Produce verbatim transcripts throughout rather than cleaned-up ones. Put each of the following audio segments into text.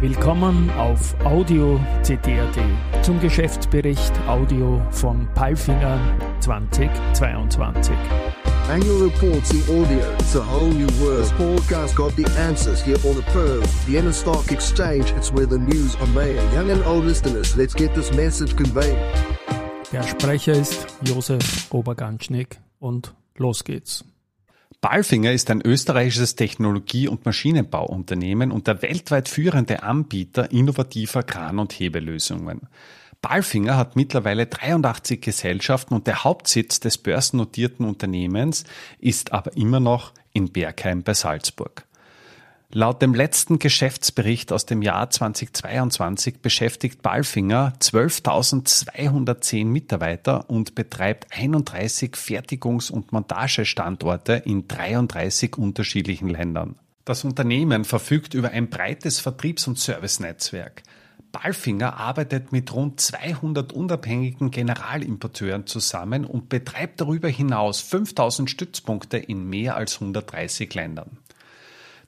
Willkommen auf Audio C T R T zum Geschäftsbericht Audio von Palfinger zweitausendzweiundzwanzig. Annual reports in audio, it's a whole new world. This podcast got the answers here on the Pearl, Vienna Stock Exchange, it's where the news are made. Young and old listeners, let's get this message conveyed. Der Sprecher ist Josef Robarganschnick und los geht's. Palfinger ist ein österreichisches Technologie- und Maschinenbauunternehmen und der weltweit führende Anbieter innovativer Kran- und Hebelösungen. Palfinger hat mittlerweile dreiundachtzig Gesellschaften und der Hauptsitz des börsennotierten Unternehmens ist aber immer noch in Bergheim bei Salzburg. Laut dem letzten Geschäftsbericht aus dem Jahr zweitausendzweiundzwanzig beschäftigt Palfinger zwölftausendzweihundertzehn Mitarbeiter und betreibt einunddreißig Fertigungs- und Montagestandorte in dreiunddreißig unterschiedlichen Ländern. Das Unternehmen verfügt über ein breites Vertriebs- und Servicenetzwerk. Palfinger arbeitet mit rund zweihundert unabhängigen Generalimporteuren zusammen und betreibt darüber hinaus fünftausend Stützpunkte in mehr als hundertdreißig Ländern.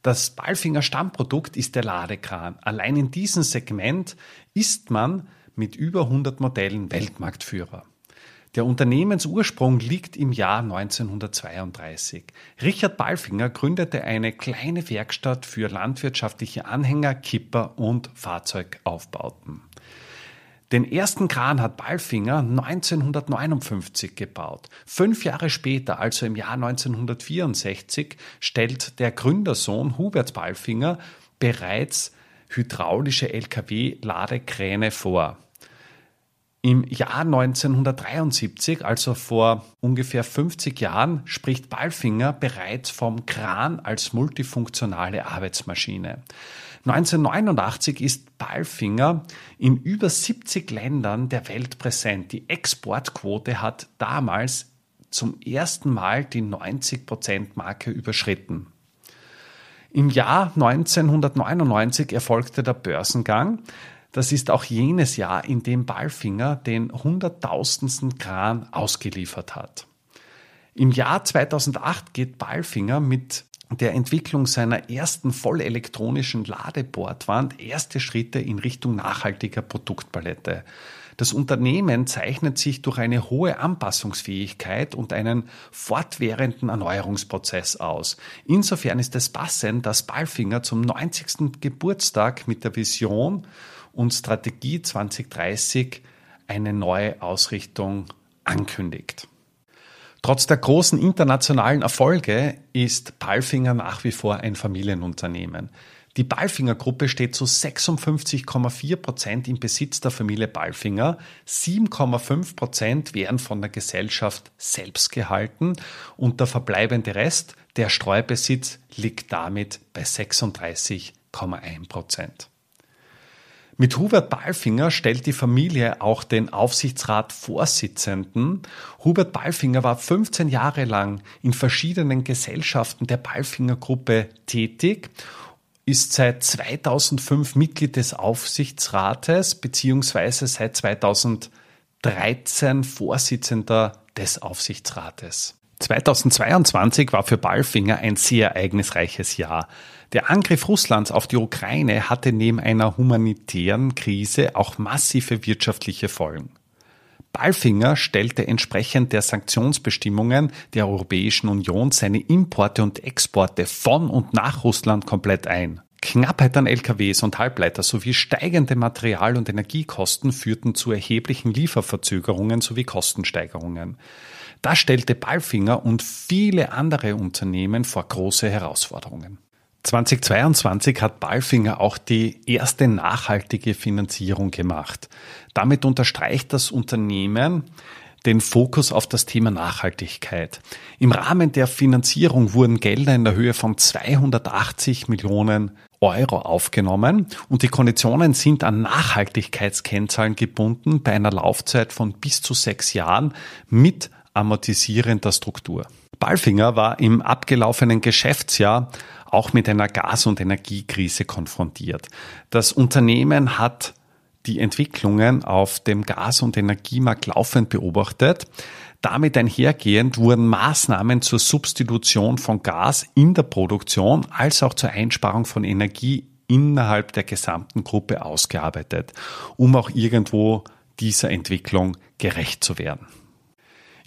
Das Palfinger Stammprodukt ist der Ladekran. Allein in diesem Segment ist man mit über hundert Modellen Weltmarktführer. Der Unternehmensursprung liegt im Jahr neunzehnhundertzweiunddreißig. Richard Palfinger gründete eine kleine Werkstatt für landwirtschaftliche Anhänger, Kipper und Fahrzeugaufbauten. Den ersten Kran hat Palfinger neunzehnhundertneunundfünfzig gebaut. Fünf Jahre später, also im Jahr neunzehnhundertvierundsechzig, stellt der Gründersohn Hubert Palfinger bereits hydraulische L K W-Ladekräne vor. Im Jahr neunzehnhundertdreiundsiebzig, also vor ungefähr fünfzig Jahren, spricht Palfinger bereits vom Kran als multifunktionale Arbeitsmaschine. neunzehnhundertneunundachtzig ist Palfinger in über siebzig Ländern der Welt präsent. Die Exportquote hat damals zum ersten Mal die neunzig Prozent-Marke überschritten. Im Jahr neunzehnhundertneunundneunzig erfolgte der Börsengang. Das ist auch jenes Jahr, in dem Palfinger den hunderttausendsten Kran ausgeliefert hat. Im Jahr zweitausendacht geht Palfinger mit der Entwicklung seiner ersten vollelektronischen Ladebordwand erste Schritte in Richtung nachhaltiger Produktpalette. Das Unternehmen zeichnet sich durch eine hohe Anpassungsfähigkeit und einen fortwährenden Erneuerungsprozess aus. Insofern ist es passend, dass Palfinger zum neunzigsten Geburtstag mit der Vision und Strategie zweitausenddreißig eine neue Ausrichtung ankündigt. Trotz der großen internationalen Erfolge ist Palfinger nach wie vor ein Familienunternehmen. Die Palfinger-Gruppe steht zu sechsundfünfzig Komma vier Prozent im Besitz der Familie Palfinger, sieben Komma fünf Prozent werden von der Gesellschaft selbst gehalten und der verbleibende Rest, der Streubesitz, liegt damit bei sechsunddreißig Komma eins Prozent. Mit Hubert Palfinger stellt die Familie auch den Aufsichtsratsvorsitzenden. Hubert Palfinger war fünfzehn Jahre lang in verschiedenen Gesellschaften der Palfinger-Gruppe tätig, ist seit zweitausendfünf Mitglied des Aufsichtsrates bzw. seit zweitausenddreizehn Vorsitzender des Aufsichtsrates. zweitausendzweiundzwanzig war für Palfinger ein sehr ereignisreiches Jahr. Der Angriff Russlands auf die Ukraine hatte neben einer humanitären Krise auch massive wirtschaftliche Folgen. Palfinger stellte entsprechend der Sanktionsbestimmungen der Europäischen Union seine Importe und Exporte von und nach Russland komplett ein. Knappheit an L K Ws und Halbleiter sowie steigende Material- und Energiekosten führten zu erheblichen Lieferverzögerungen sowie Kostensteigerungen. Das stellte Palfinger und viele andere Unternehmen vor große Herausforderungen. zweitausendzweiundzwanzig hat Palfinger auch die erste nachhaltige Finanzierung gemacht. Damit unterstreicht das Unternehmen den Fokus auf das Thema Nachhaltigkeit. Im Rahmen der Finanzierung wurden Gelder in der Höhe von zweihundertachtzig Millionen Euro aufgenommen und die Konditionen sind an Nachhaltigkeitskennzahlen gebunden bei einer Laufzeit von bis zu sechs Jahren mit amortisierender Struktur. Palfinger war im abgelaufenen Geschäftsjahr auch mit einer Gas- und Energiekrise konfrontiert. Das Unternehmen hat die Entwicklungen auf dem Gas- und Energiemarkt laufend beobachtet. Damit einhergehend wurden Maßnahmen zur Substitution von Gas in der Produktion als auch zur Einsparung von Energie innerhalb der gesamten Gruppe ausgearbeitet, um auch irgendwo dieser Entwicklung gerecht zu werden.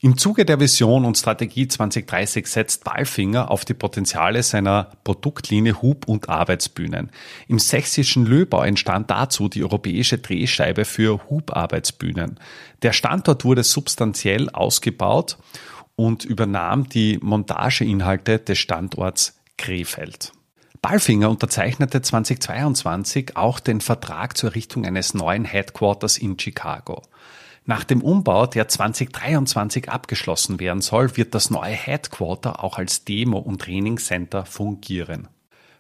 Im Zuge der Vision und Strategie zwanzig dreißig setzt Palfinger auf die Potenziale seiner Produktlinie Hub- und Arbeitsbühnen. Im sächsischen Löbau entstand dazu die europäische Drehscheibe für Hubarbeitsbühnen. Der Standort wurde substanziell ausgebaut und übernahm die Montageinhalte des Standorts Krefeld. Palfinger unterzeichnete zweitausendzweiundzwanzig auch den Vertrag zur Errichtung eines neuen Headquarters in Chicago. Nach dem Umbau, der zweitausenddreiundzwanzig abgeschlossen werden soll, wird das neue Headquarter auch als Demo- und Trainingscenter fungieren.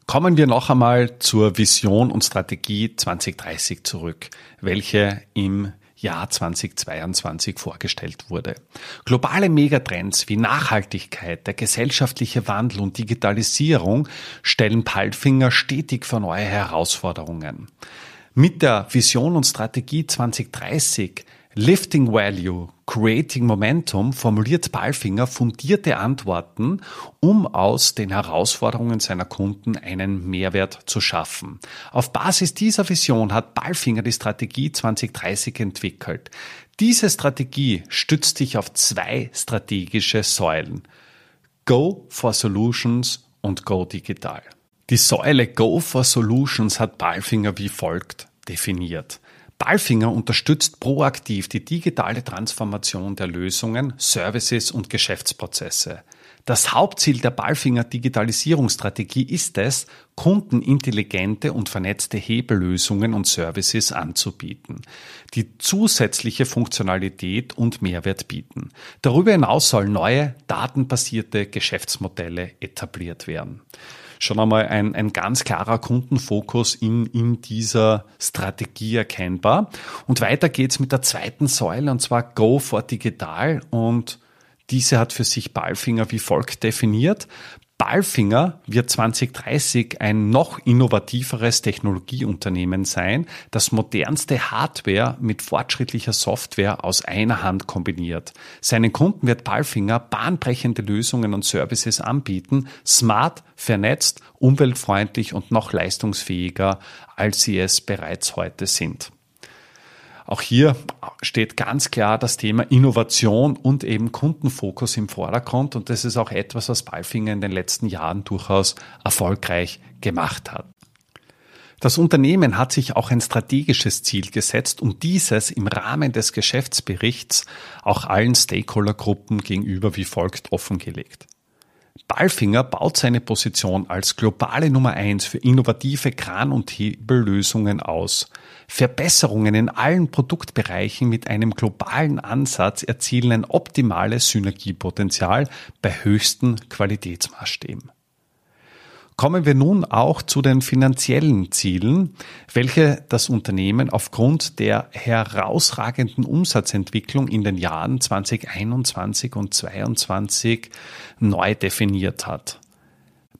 Kommen wir noch einmal zur Vision und Strategie zwanzig dreißig zurück, welche im Jahr zweitausendzweiundzwanzig vorgestellt wurde. Globale Megatrends wie Nachhaltigkeit, der gesellschaftliche Wandel und Digitalisierung stellen Palfinger stetig vor neue Herausforderungen. Mit der Vision und Strategie zwanzig dreißig Lifting Value, Creating Momentum formuliert Palfinger fundierte Antworten, um aus den Herausforderungen seiner Kunden einen Mehrwert zu schaffen. Auf Basis dieser Vision hat Palfinger die Strategie zwanzig dreißig entwickelt. Diese Strategie stützt sich auf zwei strategische Säulen: Go for Solutions und Go Digital. Die Säule Go for Solutions hat Palfinger wie folgt definiert. Palfinger unterstützt proaktiv die digitale Transformation der Lösungen, Services und Geschäftsprozesse. Das Hauptziel der Palfinger Digitalisierungsstrategie ist es, Kunden intelligente und vernetzte Hebellösungen und Services anzubieten, die zusätzliche Funktionalität und Mehrwert bieten. Darüber hinaus sollen neue, datenbasierte Geschäftsmodelle etabliert werden. Schon einmal ein, ein ganz klarer Kundenfokus in, in dieser Strategie erkennbar. Und weiter geht's mit der zweiten Säule, und zwar Go for Digital. Und diese hat für sich Palfinger wie folgt definiert. Palfinger wird zwanzig dreißig ein noch innovativeres Technologieunternehmen sein, das modernste Hardware mit fortschrittlicher Software aus einer Hand kombiniert. Seinen Kunden wird Palfinger bahnbrechende Lösungen und Services anbieten, smart, vernetzt, umweltfreundlich und noch leistungsfähiger, als sie es bereits heute sind. Auch hier steht ganz klar das Thema Innovation und eben Kundenfokus im Vordergrund, und das ist auch etwas, was Palfinger in den letzten Jahren durchaus erfolgreich gemacht hat. Das Unternehmen hat sich auch ein strategisches Ziel gesetzt, um dieses im Rahmen des Geschäftsberichts auch allen Stakeholdergruppen gegenüber wie folgt offengelegt. Palfinger baut seine Position als globale Nummer eins für innovative Kran- und Hebellösungen aus. Verbesserungen in allen Produktbereichen mit einem globalen Ansatz erzielen ein optimales Synergiepotenzial bei höchsten Qualitätsmaßstäben. Kommen wir nun auch zu den finanziellen Zielen, welche das Unternehmen aufgrund der herausragenden Umsatzentwicklung in den Jahren zweitausendeinundzwanzig und zweitausendzweiundzwanzig neu definiert hat.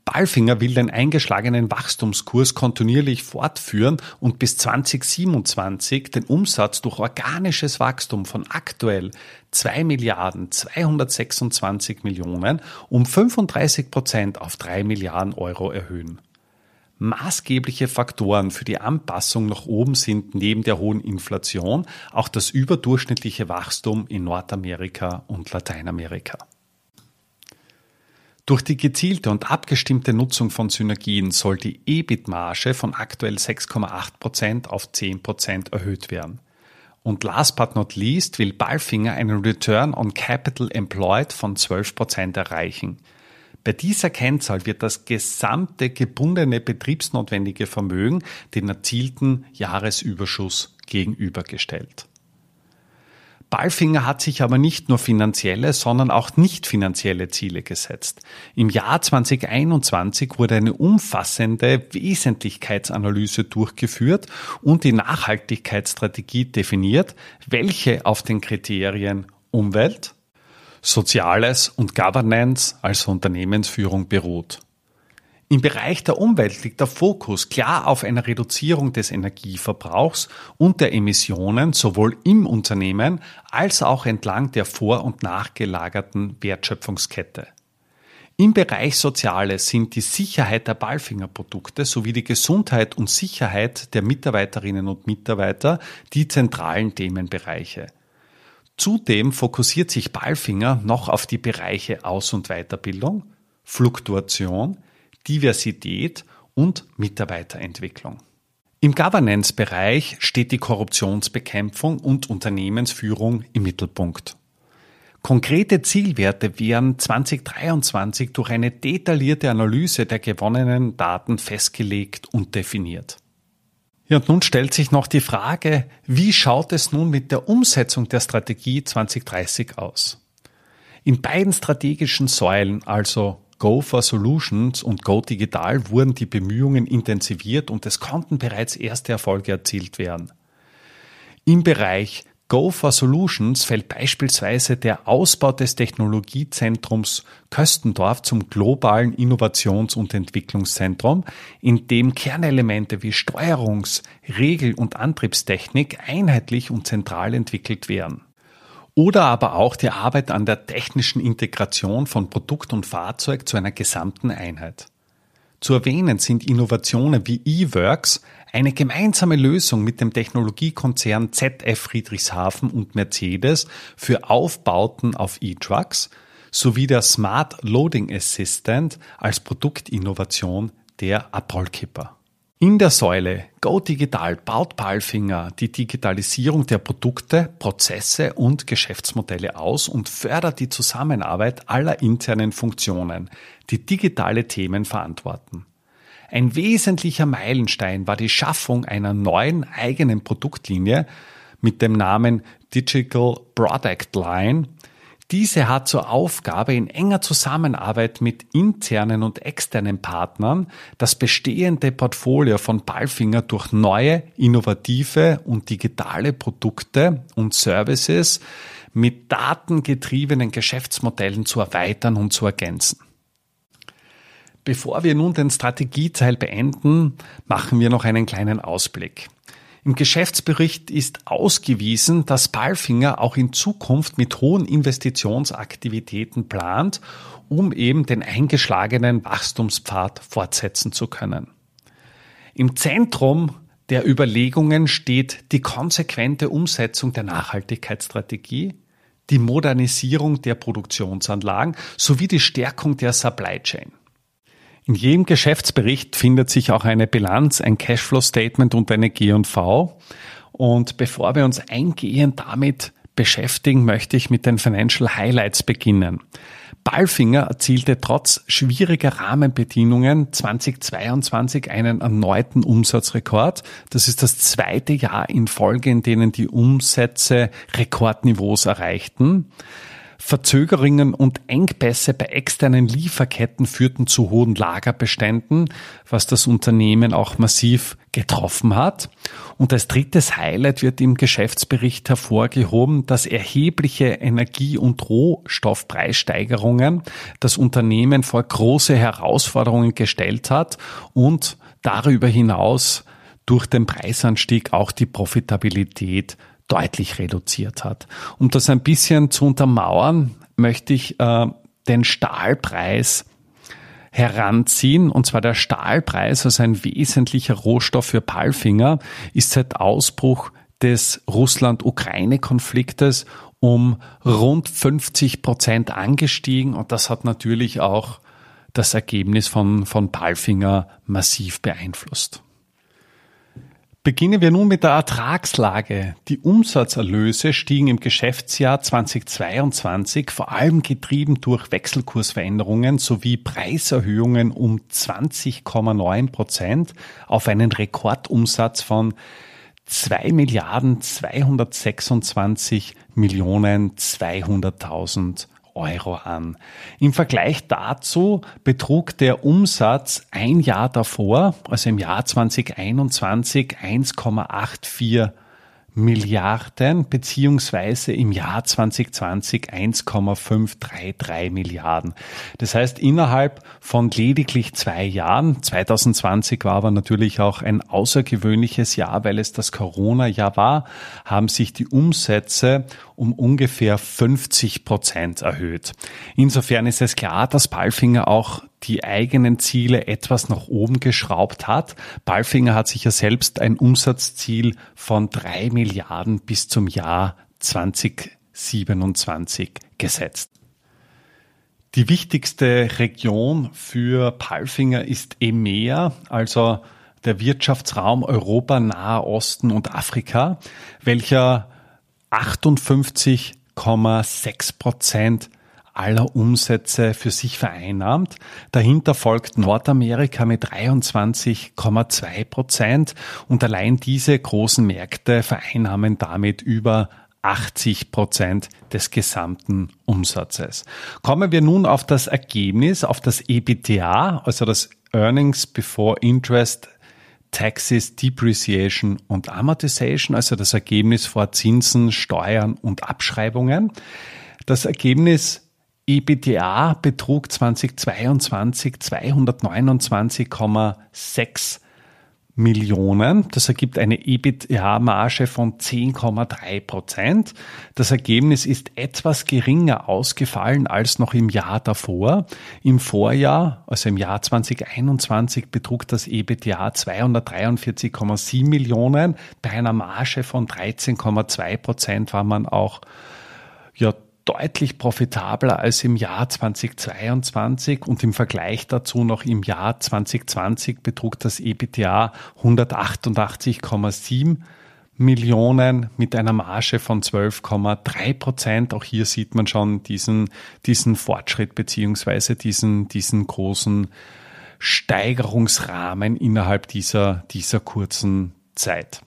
Palfinger will den eingeschlagenen Wachstumskurs kontinuierlich fortführen und bis zweitausendsiebenundzwanzig den Umsatz durch organisches Wachstum von aktuell zwei Milliarden zweihundertsechsundzwanzig Millionen um fünfunddreißig Prozent auf drei Milliarden Euro erhöhen. Maßgebliche Faktoren für die Anpassung nach oben sind neben der hohen Inflation auch das überdurchschnittliche Wachstum in Nordamerika und Lateinamerika. Durch die gezielte und abgestimmte Nutzung von Synergien soll die E B I T-Marge von aktuell sechs Komma acht Prozent auf zehn Prozent erhöht werden. Und last but not least will Palfinger einen Return on Capital Employed von zwölf Prozent erreichen. Bei dieser Kennzahl wird das gesamte gebundene betriebsnotwendige Vermögen dem erzielten Jahresüberschuss gegenübergestellt. Palfinger hat sich aber nicht nur finanzielle, sondern auch nicht finanzielle Ziele gesetzt. Im Jahr zweitausendeinundzwanzig wurde eine umfassende Wesentlichkeitsanalyse durchgeführt und die Nachhaltigkeitsstrategie definiert, welche auf den Kriterien Umwelt, Soziales und Governance, also Unternehmensführung, beruht. Im Bereich der Umwelt liegt der Fokus klar auf einer Reduzierung des Energieverbrauchs und der Emissionen sowohl im Unternehmen als auch entlang der vor- und nachgelagerten Wertschöpfungskette. Im Bereich Soziales sind die Sicherheit der Palfinger-Produkte sowie die Gesundheit und Sicherheit der Mitarbeiterinnen und Mitarbeiter die zentralen Themenbereiche. Zudem fokussiert sich Palfinger noch auf die Bereiche Aus- und Weiterbildung, Fluktuation, Diversität und Mitarbeiterentwicklung. Im Governance-Bereich steht die Korruptionsbekämpfung und Unternehmensführung im Mittelpunkt. Konkrete Zielwerte werden zwanzig dreiundzwanzig durch eine detaillierte Analyse der gewonnenen Daten festgelegt und definiert. Ja, und nun stellt sich noch die Frage, wie schaut es nun mit der Umsetzung der Strategie zwanzig dreißig aus? In beiden strategischen Säulen, also Go for Solutions und Go Digital, wurden die Bemühungen intensiviert und es konnten bereits erste Erfolge erzielt werden. Im Bereich Go for Solutions fällt beispielsweise der Ausbau des Technologiezentrums Köstendorf zum globalen Innovations- und Entwicklungszentrum, in dem Kernelemente wie Steuerungs-, Regel- und Antriebstechnik einheitlich und zentral entwickelt werden. Oder aber auch die Arbeit an der technischen Integration von Produkt und Fahrzeug zu einer gesamten Einheit. Zu erwähnen sind Innovationen wie eWorks, eine gemeinsame Lösung mit dem Technologiekonzern Z F Friedrichshafen und Mercedes für Aufbauten auf E-Trucks sowie der Smart Loading Assistant als Produktinnovation der Abrollkipper. In der Säule Go Digital baut Palfinger die Digitalisierung der Produkte, Prozesse und Geschäftsmodelle aus und fördert die Zusammenarbeit aller internen Funktionen, die digitale Themen verantworten. Ein wesentlicher Meilenstein war die Schaffung einer neuen eigenen Produktlinie mit dem Namen Digital Product Line. Diese hat zur Aufgabe, in enger Zusammenarbeit mit internen und externen Partnern das bestehende Portfolio von Palfinger durch neue, innovative und digitale Produkte und Services mit datengetriebenen Geschäftsmodellen zu erweitern und zu ergänzen. Bevor wir nun den Strategieteil beenden, machen wir noch einen kleinen Ausblick. Im Geschäftsbericht ist ausgewiesen, dass Palfinger auch in Zukunft mit hohen Investitionsaktivitäten plant, um eben den eingeschlagenen Wachstumspfad fortsetzen zu können. Im Zentrum der Überlegungen steht die konsequente Umsetzung der Nachhaltigkeitsstrategie, die Modernisierung der Produktionsanlagen sowie die Stärkung der Supply Chain. In jedem Geschäftsbericht findet sich auch eine Bilanz, ein Cashflow-Statement und eine G und V. Und bevor wir uns eingehend damit beschäftigen, möchte ich mit den Financial Highlights beginnen. Palfinger erzielte trotz schwieriger Rahmenbedingungen zwanzig zweiundzwanzig einen erneuten Umsatzrekord. Das ist das zweite Jahr in Folge, in denen die Umsätze Rekordniveaus erreichten. Verzögerungen und Engpässe bei externen Lieferketten führten zu hohen Lagerbeständen, was das Unternehmen auch massiv getroffen hat. Und als drittes Highlight wird im Geschäftsbericht hervorgehoben, dass erhebliche Energie- und Rohstoffpreissteigerungen das Unternehmen vor große Herausforderungen gestellt hat und darüber hinaus durch den Preisanstieg auch die Profitabilität deutlich reduziert hat. Um das ein bisschen zu untermauern, möchte ich äh, den Stahlpreis heranziehen. Und zwar der Stahlpreis, also ein wesentlicher Rohstoff für Palfinger, ist seit Ausbruch des Russland-Ukraine-Konfliktes um rund fünfzig Prozent angestiegen. Und das hat natürlich auch das Ergebnis von, von Palfinger massiv beeinflusst. Beginnen wir nun mit der Ertragslage. Die Umsatzerlöse stiegen im Geschäftsjahr zwanzig zweiundzwanzig, vor allem getrieben durch Wechselkursveränderungen sowie Preiserhöhungen um zwanzig Komma neun Prozent auf einen Rekordumsatz von zwei Milliarden zweihundertsechsundzwanzig Millionen zweihunderttausend Euro an. Im Vergleich dazu betrug der Umsatz ein Jahr davor, also im Jahr zwanzig einundzwanzig, 1,84 Milliarden beziehungsweise im Jahr zwanzig zwanzig eins Komma fünf drei drei Milliarden. Das heißt, innerhalb von lediglich zwei Jahren, zwanzig zwanzig war aber natürlich auch ein außergewöhnliches Jahr, weil es das Corona-Jahr war, haben sich die Umsätze um ungefähr fünfzig Prozent erhöht. Insofern ist es klar, dass Palfinger auch die eigenen Ziele etwas nach oben geschraubt hat. Palfinger hat sich ja selbst ein Umsatzziel von drei Milliarden bis zum Jahr zwanzig siebenundzwanzig gesetzt. Die wichtigste Region für Palfinger ist E M E A, also der Wirtschaftsraum Europa, Nahe Osten und Afrika, welcher achtundfünfzig Komma sechs Prozent aller Umsätze für sich vereinnahmt. Dahinter folgt Nordamerika mit dreiundzwanzig Komma zwei Prozent und allein diese großen Märkte vereinnahmen damit über achtzig Prozent des gesamten Umsatzes. Kommen wir nun auf das Ergebnis, auf das EBITDA, also das Earnings Before Interest, Taxes, Depreciation und Amortization, also das Ergebnis vor Zinsen, Steuern und Abschreibungen. Das Ergebnis EBITDA betrug zwanzig zweiundzwanzig zweihundertneunundzwanzig Komma sechs Millionen. Das ergibt eine EBITDA-Marge von zehn Komma drei Prozent. Das Ergebnis ist etwas geringer ausgefallen als noch im Jahr davor. Im Vorjahr, also im Jahr zwanzig einundzwanzig, betrug das EBITDA zweihundertdreiundvierzig Komma sieben Millionen. Bei einer Marge von dreizehn Komma zwei Prozent war man auch ja deutlich profitabler als im Jahr zwanzig zweiundzwanzig und im Vergleich dazu noch im Jahr zwanzig zwanzig betrug das EBITDA hundertachtundachtzig Komma sieben Millionen mit einer Marge von zwölf Komma drei Prozent. Auch hier sieht man schon diesen, diesen Fortschritt beziehungsweise diesen, diesen großen Steigerungsrahmen innerhalb dieser, dieser kurzen Zeit.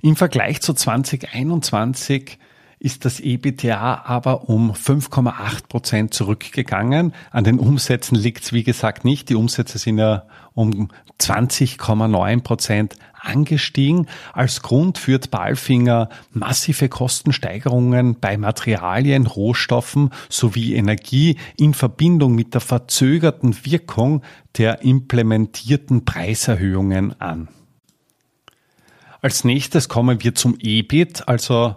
Im Vergleich zu zwanzig einundzwanzig ist das EBITDA aber um fünf Komma acht Prozent zurückgegangen. An den Umsätzen liegt es, wie gesagt, nicht. Die Umsätze sind ja um zwanzig Komma neun Prozent angestiegen. Als Grund führt Palfinger massive Kostensteigerungen bei Materialien, Rohstoffen sowie Energie in Verbindung mit der verzögerten Wirkung der implementierten Preiserhöhungen an. Als nächstes kommen wir zum E B I T, also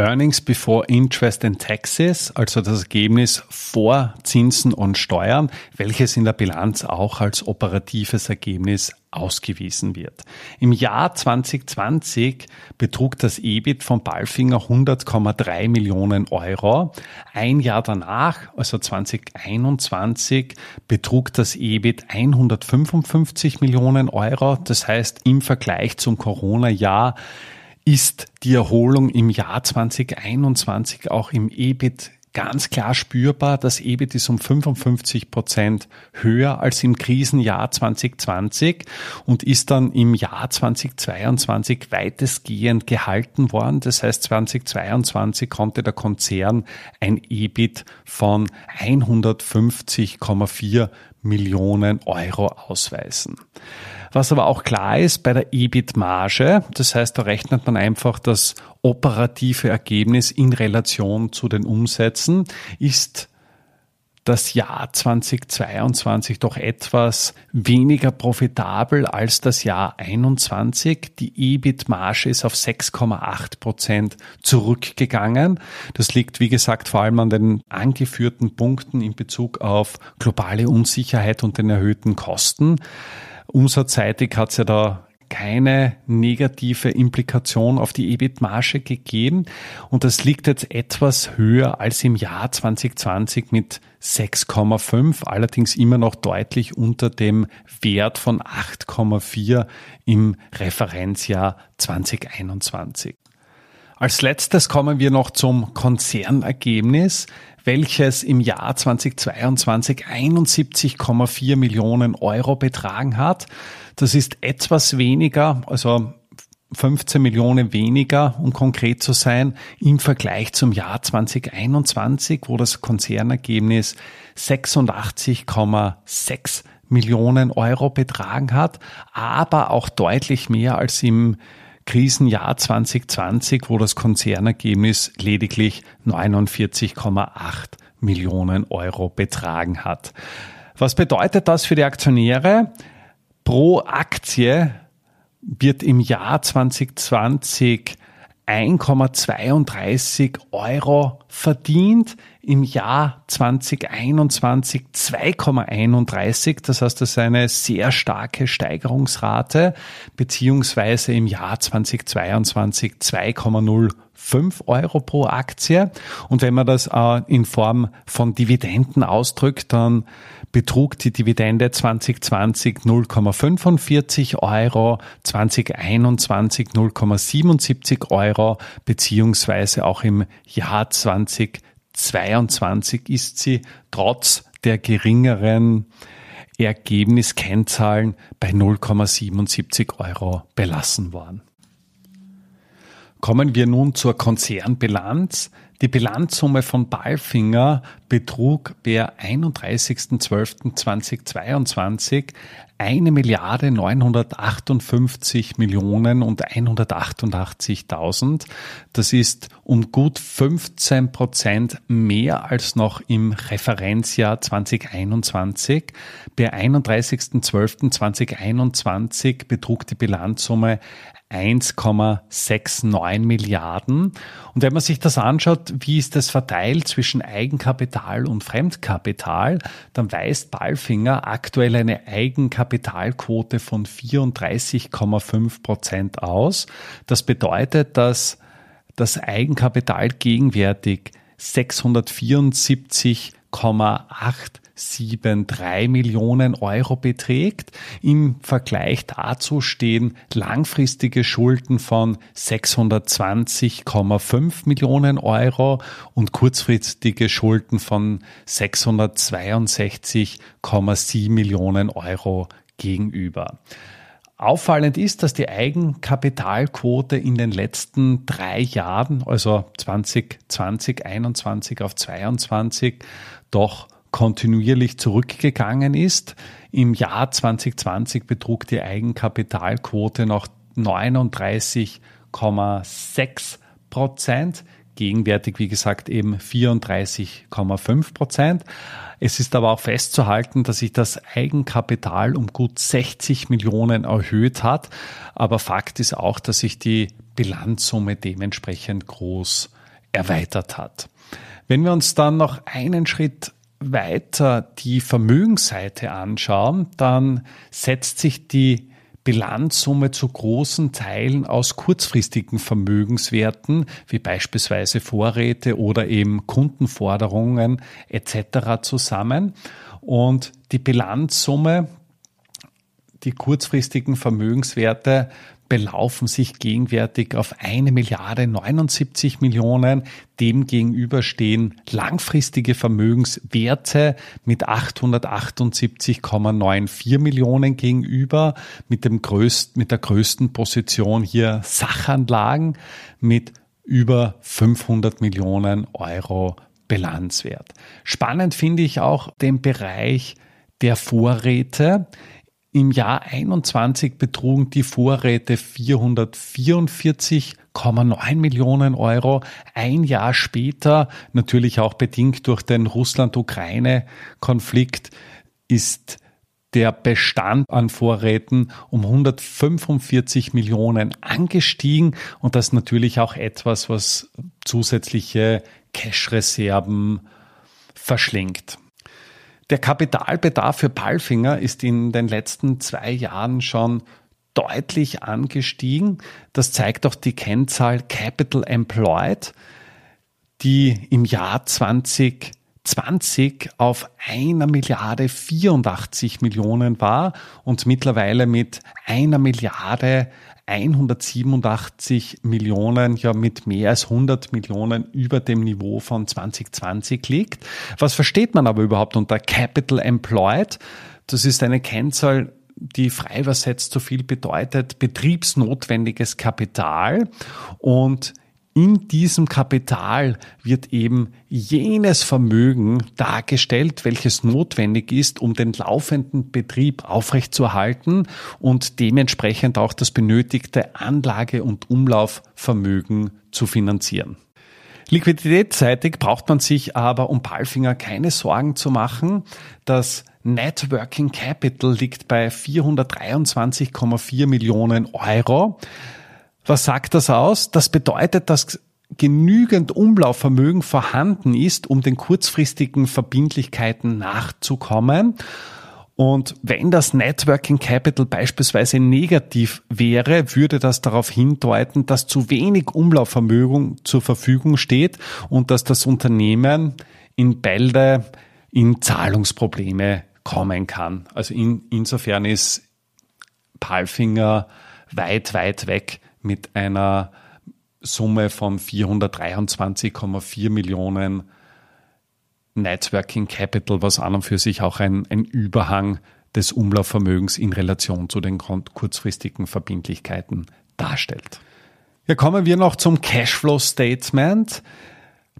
Earnings before Interest and Taxes, also das Ergebnis vor Zinsen und Steuern, welches in der Bilanz auch als operatives Ergebnis ausgewiesen wird. Im Jahr zwanzig zwanzig betrug das E B I T von Palfinger hundert Komma drei Millionen Euro. Ein Jahr danach, also zwanzig einundzwanzig, betrug das E B I T hundertfünfundfünfzig Millionen Euro. Das heißt, im Vergleich zum Corona-Jahr ist die Erholung im Jahr zwanzig einundzwanzig auch im E B I T ganz klar spürbar. Das E B I T ist um fünfundfünfzig Prozent höher als im Krisenjahr zwanzig zwanzig und ist dann im Jahr zwanzig zweiundzwanzig weitestgehend gehalten worden. Das heißt, zwanzig zweiundzwanzig konnte der Konzern ein E B I T von hundertfünfzig Komma vier Millionen Euro ausweisen. Was aber auch klar ist, bei der E B I T-Marge, das heißt, da rechnet man einfach das operative Ergebnis in Relation zu den Umsätzen, ist das Jahr zwanzig zweiundzwanzig doch etwas weniger profitabel als das Jahr einundzwanzig. Die E B I T-Marge ist auf sechs Komma acht Prozent zurückgegangen. Das liegt, wie gesagt, vor allem an den angeführten Punkten in Bezug auf globale Unsicherheit und den erhöhten Kosten. Umsatzseitig hat es ja da keine negative Implikation auf die E B I T-Marge gegeben und das liegt jetzt etwas höher als im Jahr zwanzig zwanzig mit sechs Komma fünf, allerdings immer noch deutlich unter dem Wert von acht Komma vier im Referenzjahr zwanzig einundzwanzig. Als letztes kommen wir noch zum Konzernergebnis, welches im Jahr zwanzig zweiundzwanzig einundsiebzig Komma vier Millionen Euro betragen hat. Das ist etwas weniger, also fünfzehn Millionen weniger, um konkret zu sein, im Vergleich zum Jahr zwanzig einundzwanzig, wo das Konzernergebnis sechsundachtzig Komma sechs Millionen Euro betragen hat, aber auch deutlich mehr als im Krisenjahr zwanzig zwanzig, wo das Konzernergebnis lediglich neunundvierzig Komma acht Millionen Euro betragen hat. Was bedeutet das für die Aktionäre? Pro Aktie wird im Jahr zwanzig zwanzig ein Komma zweiunddreißig Euro verdient, im Jahr zwanzig einundzwanzig zwei Komma einunddreißig, das heißt, das ist eine sehr starke Steigerungsrate, beziehungsweise im Jahr zwanzig zweiundzwanzig zwei Komma null fünf Euro pro Aktie. Und wenn man das in Form von Dividenden ausdrückt, dann betrug die Dividende zwanzig zwanzig null Komma fünfundvierzig Euro, zwanzig einundzwanzig null Komma siebenundsiebzig Euro, beziehungsweise auch im Jahr zwanzig zweiundzwanzig ist sie trotz der geringeren Ergebniskennzahlen bei null Komma siebenundsiebzig Euro belassen worden. Kommen wir nun zur Konzernbilanz. Die Bilanzsumme von Palfinger betrug per einunddreißigster zwölfter zweitausendzweiundzwanzig eine Milliarde neunhundertachtundfünfzig Millionen und hundertachtundachtzigtausend. Das ist um gut fünfzehn Prozent mehr als noch im Referenzjahr zwanzig einundzwanzig. Per einunddreißigster zwölfter zweitausendeinundzwanzig betrug die Bilanzsumme eins Komma neunundsechzig Milliarden. Und wenn man sich das anschaut, wie ist das verteilt zwischen Eigenkapital und Fremdkapital, dann weist Palfinger aktuell eine Eigenkapitalquote von vierunddreißig Komma fünf Prozent aus. Das bedeutet, dass das Eigenkapital gegenwärtig sechshundertvierundsiebzig Komma acht sieben drei Millionen Euro beträgt. Im Vergleich dazu stehen langfristige Schulden von sechshundertzwanzig Komma fünf Millionen Euro und kurzfristige Schulden von sechshundertzweiundsechzig Komma sieben Millionen Euro gegenüber. Auffallend ist, dass die Eigenkapitalquote in den letzten drei Jahren, also zwanzig zwanzig, einundzwanzig auf zweiundzwanzig, doch kontinuierlich zurückgegangen ist. Im Jahr zwanzig zwanzig betrug die Eigenkapitalquote noch neununddreißig Komma sechs Prozent, gegenwärtig wie gesagt eben vierunddreißig Komma fünf Prozent. Es ist aber auch festzuhalten, dass sich das Eigenkapital um gut sechzig Millionen erhöht hat, aber Fakt ist auch, dass sich die Bilanzsumme dementsprechend groß erweitert hat. Wenn wir uns dann noch einen Schritt weiter die Vermögensseite anschauen, dann setzt sich die Bilanzsumme zu großen Teilen aus kurzfristigen Vermögenswerten, wie beispielsweise Vorräte oder eben Kundenforderungen et cetera zusammen. Und die Bilanzsumme, die kurzfristigen Vermögenswerte belaufen sich gegenwärtig auf eine Milliarde neunundsiebzig Millionen. Dem gegenüber stehen langfristige Vermögenswerte mit achthundertachtundsiebzig Komma vierundneunzig Millionen gegenüber, mit dem größten, mit der größten Position hier Sachanlagen mit über fünfhundert Millionen Euro Bilanzwert. Spannend finde ich auch den Bereich der Vorräte. Im Jahr einundzwanzig betrugen die Vorräte vierhundertvierundvierzig Komma neun Millionen Euro. Ein Jahr später, natürlich auch bedingt durch den Russland-Ukraine-Konflikt, ist der Bestand an Vorräten um hundertfünfundvierzig Millionen angestiegen. Und das ist natürlich auch etwas, was zusätzliche Cash-Reserven verschlingt. Der Kapitalbedarf für Palfinger ist in den letzten zwei Jahren schon deutlich angestiegen. Das zeigt auch die Kennzahl Capital Employed, die im Jahr zwanzig zwanzig auf eine Milliarde vierundachtzig Millionen war und mittlerweile mit eine Milliarde einhundertsiebenundachtzig Millionen, ja mit mehr als hundert Millionen über dem Niveau von zwanzig zwanzig liegt. Was versteht man aber überhaupt unter Capital Employed? Das ist eine Kennzahl, die frei übersetzt so viel bedeutet, betriebsnotwendiges Kapital. Und in diesem Kapital wird eben jenes Vermögen dargestellt, welches notwendig ist, um den laufenden Betrieb aufrechtzuerhalten und dementsprechend auch das benötigte Anlage- und Umlaufvermögen zu finanzieren. Liquiditätsseitig braucht man sich aber um Palfinger keine Sorgen zu machen. Das Net Working Capital liegt bei vierhundertdreiundzwanzig Komma vier Millionen Euro. Was sagt das aus? Das bedeutet, dass genügend Umlaufvermögen vorhanden ist, um den kurzfristigen Verbindlichkeiten nachzukommen. Und wenn das Net Working Capital beispielsweise negativ wäre, würde das darauf hindeuten, dass zu wenig Umlaufvermögen zur Verfügung steht und dass das Unternehmen in Bälde in Zahlungsprobleme kommen kann. Also in, insofern ist Palfinger weit, weit weg mit einer Summe von vierhundertdreiundzwanzig Komma vier Millionen Net Working Capital, was an und für sich auch ein, ein Überhang des Umlaufvermögens in Relation zu den kurzfristigen Verbindlichkeiten darstellt. Ja, kommen wir noch zum Cashflow Statement.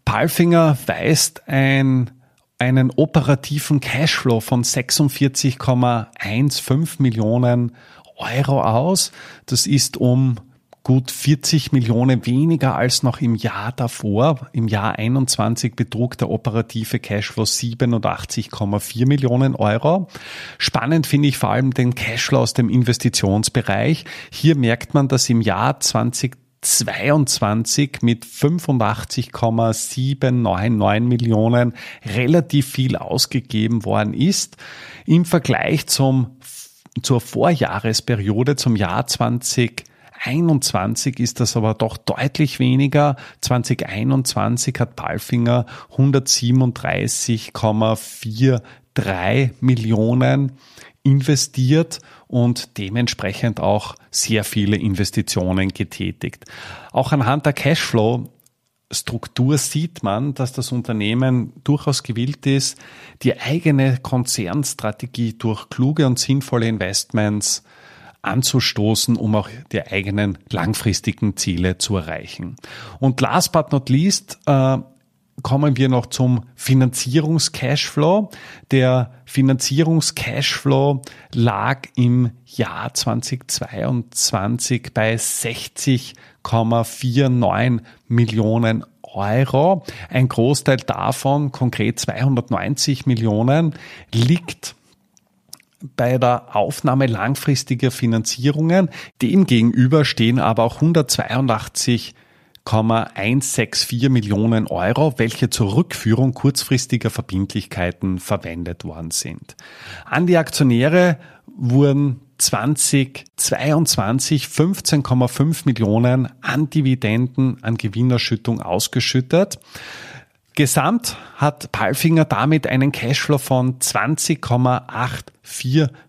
Palfinger weist ein, einen operativen Cashflow von sechsundvierzig Komma fünfzehn Millionen Euro aus. Das ist um gut vierzig Millionen weniger als noch im Jahr davor. Im Jahr einundzwanzig betrug der operative Cashflow siebenundachtzig Komma vier Millionen Euro. Spannend finde ich vor allem den Cashflow aus dem Investitionsbereich. Hier merkt man, dass im Jahr zweitausendzweiundzwanzig mit fünfundachtzig Komma siebenhundertneunundneunzig Millionen relativ viel ausgegeben worden ist. Im Vergleich zum, zur Vorjahresperiode, zum Jahr zweitausendeinundzwanzig ist das aber doch deutlich weniger. zweitausendeinundzwanzig hat Palfinger hundertsiebenunddreißig Komma dreiundvierzig Millionen investiert und dementsprechend auch sehr viele Investitionen getätigt. Auch anhand der Cashflow-Struktur sieht man, dass das Unternehmen durchaus gewillt ist, die eigene Konzernstrategie durch kluge und sinnvolle Investments anzustoßen, um auch die eigenen langfristigen Ziele zu erreichen. Und last but not least äh, kommen wir noch zum Finanzierungs-Cashflow. Der Finanzierungs-Cashflow lag im Jahr zweitausendzweiundzwanzig bei sechzig Komma neunundvierzig Millionen Euro. Ein Großteil davon, konkret zweihundertneunzig Millionen, liegt bei der Aufnahme langfristiger Finanzierungen. Demgegenüber stehen aber auch hundertzweiundachtzig Komma hundertvierundsechzig Millionen Euro, welche zur Rückführung kurzfristiger Verbindlichkeiten verwendet worden sind. An die Aktionäre wurden zweitausendzweiundzwanzig fünfzehn Komma fünf Millionen an Dividenden, an Gewinnerschüttung ausgeschüttet. Gesamt hat Palfinger damit einen Cashflow von zwanzig Komma vierundachtzig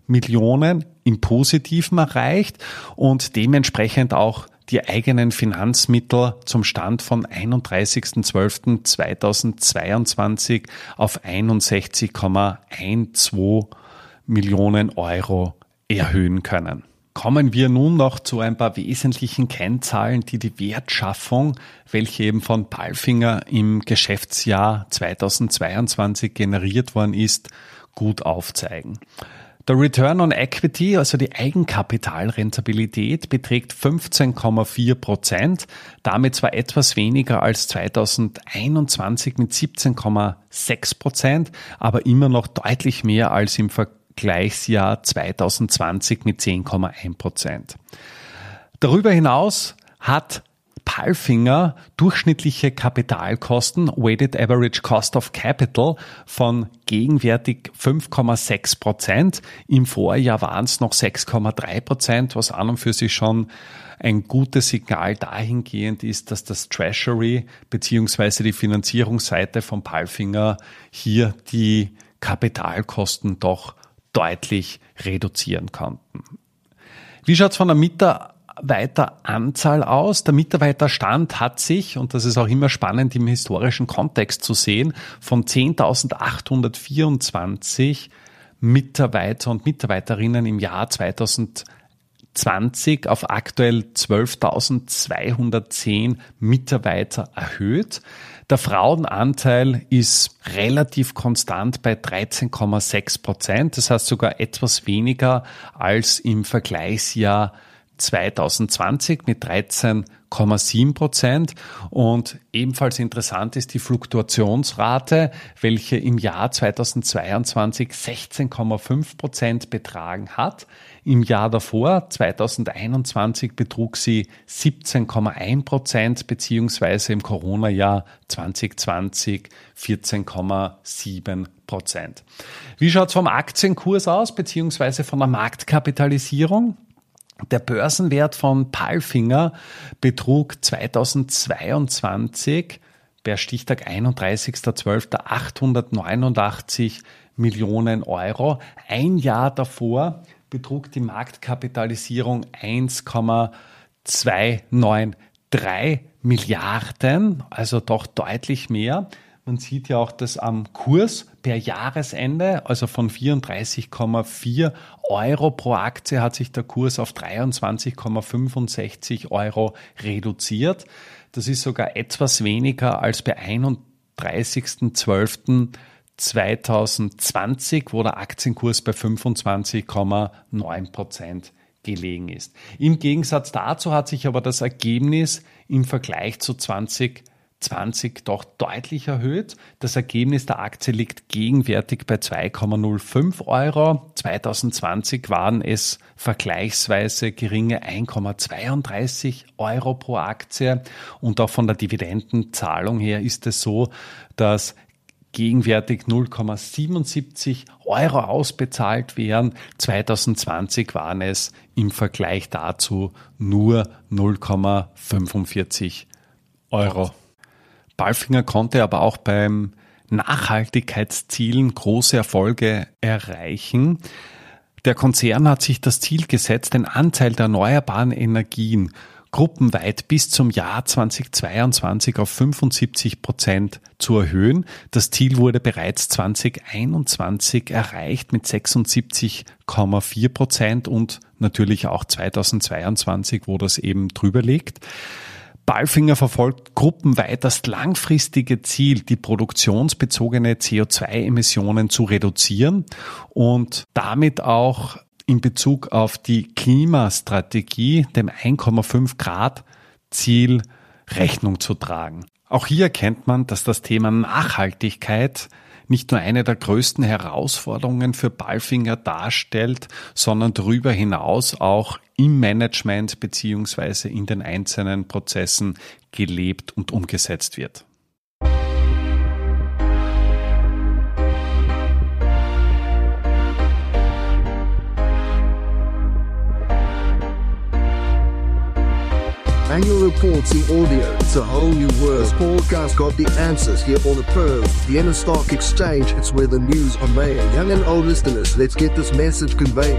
Millionen im Positiven erreicht und dementsprechend auch die eigenen Finanzmittel zum Stand von einunddreißigsten zwölften zweitausendzweiundzwanzig auf einundsechzig Komma zwölf Millionen Euro erhöhen können. Kommen wir nun noch zu ein paar wesentlichen Kennzahlen, die die Wertschaffung, welche eben von Palfinger im Geschäftsjahr zweitausendzweiundzwanzig generiert worden ist, gut aufzeigen. Der Return on Equity, also die Eigenkapitalrentabilität, beträgt fünfzehn Komma vier Prozent, damit zwar etwas weniger als zweitausendeinundzwanzig mit siebzehn Komma sechs Prozent, aber immer noch deutlich mehr als im Vergleich. Vergleichsjahr zweitausendzwanzig mit zehn Komma eins Prozent. Darüber hinaus hat Palfinger durchschnittliche Kapitalkosten, Weighted Average Cost of Capital, von gegenwärtig fünf Komma sechs Prozent. Im Vorjahr waren es noch sechs Komma drei Prozent, was an und für sich schon ein gutes Signal dahingehend ist, dass das Treasury bzw. die Finanzierungsseite von Palfinger hier die Kapitalkosten doch deutlich reduzieren konnten. Wie schaut es von der Mitarbeiteranzahl aus? Der Mitarbeiterstand hat sich, und das ist auch immer spannend im historischen Kontext zu sehen, von zehntausendachthundertvierundzwanzig Mitarbeiter und Mitarbeiterinnen im Jahr zweitausendeinundzwanzig zwanzig auf aktuell zwölftausendzweihundertzehn Mitarbeiter erhöht. Der Frauenanteil ist relativ konstant bei dreizehn Komma sechs Prozent. Das heißt sogar etwas weniger als im Vergleichsjahr zweitausendzwanzig mit dreizehn Komma sieben Prozent. Und ebenfalls interessant ist die Fluktuationsrate, welche im Jahr zweitausendzweiundzwanzig sechzehn Komma fünf Prozent betragen hat. Im Jahr davor, zweitausendeinundzwanzig, betrug sie siebzehn Komma eins Prozent beziehungsweise im Corona-Jahr zweitausendzwanzig vierzehn Komma sieben Prozent. Wie schaut es vom Aktienkurs aus beziehungsweise von der Marktkapitalisierung? Der Börsenwert von Palfinger betrug zweitausendzweiundzwanzig per Stichtag einunddreißigster zwölfter achthundertneunundachtzig Millionen Euro. Ein Jahr davor betrug die Marktkapitalisierung eins Komma zweihundertdreiundneunzig Milliarden, also doch deutlich mehr. Man sieht ja auch, dass am Kurs per Jahresende, also von vierunddreißig Komma vier Euro pro Aktie, hat sich der Kurs auf dreiundzwanzig Komma fünfundsechzig Euro reduziert. Das ist sogar etwas weniger als bei einunddreißigster zwölfter zweitausendzwanzig, wo der Aktienkurs bei fünfundzwanzig Komma neun Prozent gelegen ist. Im Gegensatz dazu hat sich aber das Ergebnis im Vergleich zu zwanzig zwanzig doch deutlich erhöht. Das Ergebnis der Aktie liegt gegenwärtig bei zwei Komma null fünf Euro. zweitausendzwanzig waren es vergleichsweise geringe ein Komma zweiunddreißig Euro pro Aktie. Und auch von der Dividendenzahlung her ist es so, dass gegenwärtig null Komma siebenundsiebzig Euro ausbezahlt wären. zweitausendzwanzig waren es im Vergleich dazu nur null Komma fünfundvierzig Euro. Palfinger konnte aber auch beim Nachhaltigkeitszielen große Erfolge erreichen. Der Konzern hat sich das Ziel gesetzt, den Anteil der erneuerbaren Energien gruppenweit bis zum Jahr zweitausendzweiundzwanzig auf fünfundsiebzig Prozent zu erhöhen. Das Ziel wurde bereits zweitausendeinundzwanzig erreicht mit sechsundsiebzig Komma vier Prozent und natürlich auch zweitausendzweiundzwanzig, wo das eben drüber liegt. Palfinger verfolgt gruppenweit das langfristige Ziel, die produktionsbezogene C O zwei Emissionen zu reduzieren und damit auch in Bezug auf die Klimastrategie, dem ein Komma fünf Grad Ziel, Rechnung zu tragen. Auch hier erkennt man, dass das Thema Nachhaltigkeit nicht nur eine der größten Herausforderungen für Palfinger darstellt, sondern darüber hinaus auch im Management bzw. in den einzelnen Prozessen gelebt und umgesetzt wird. Annual reports in audio, it's a whole new world. This podcast got the answers here on the Perth, Vienna Stock Exchange. It's where the news are made. Young and old listeners, let's get this message conveyed.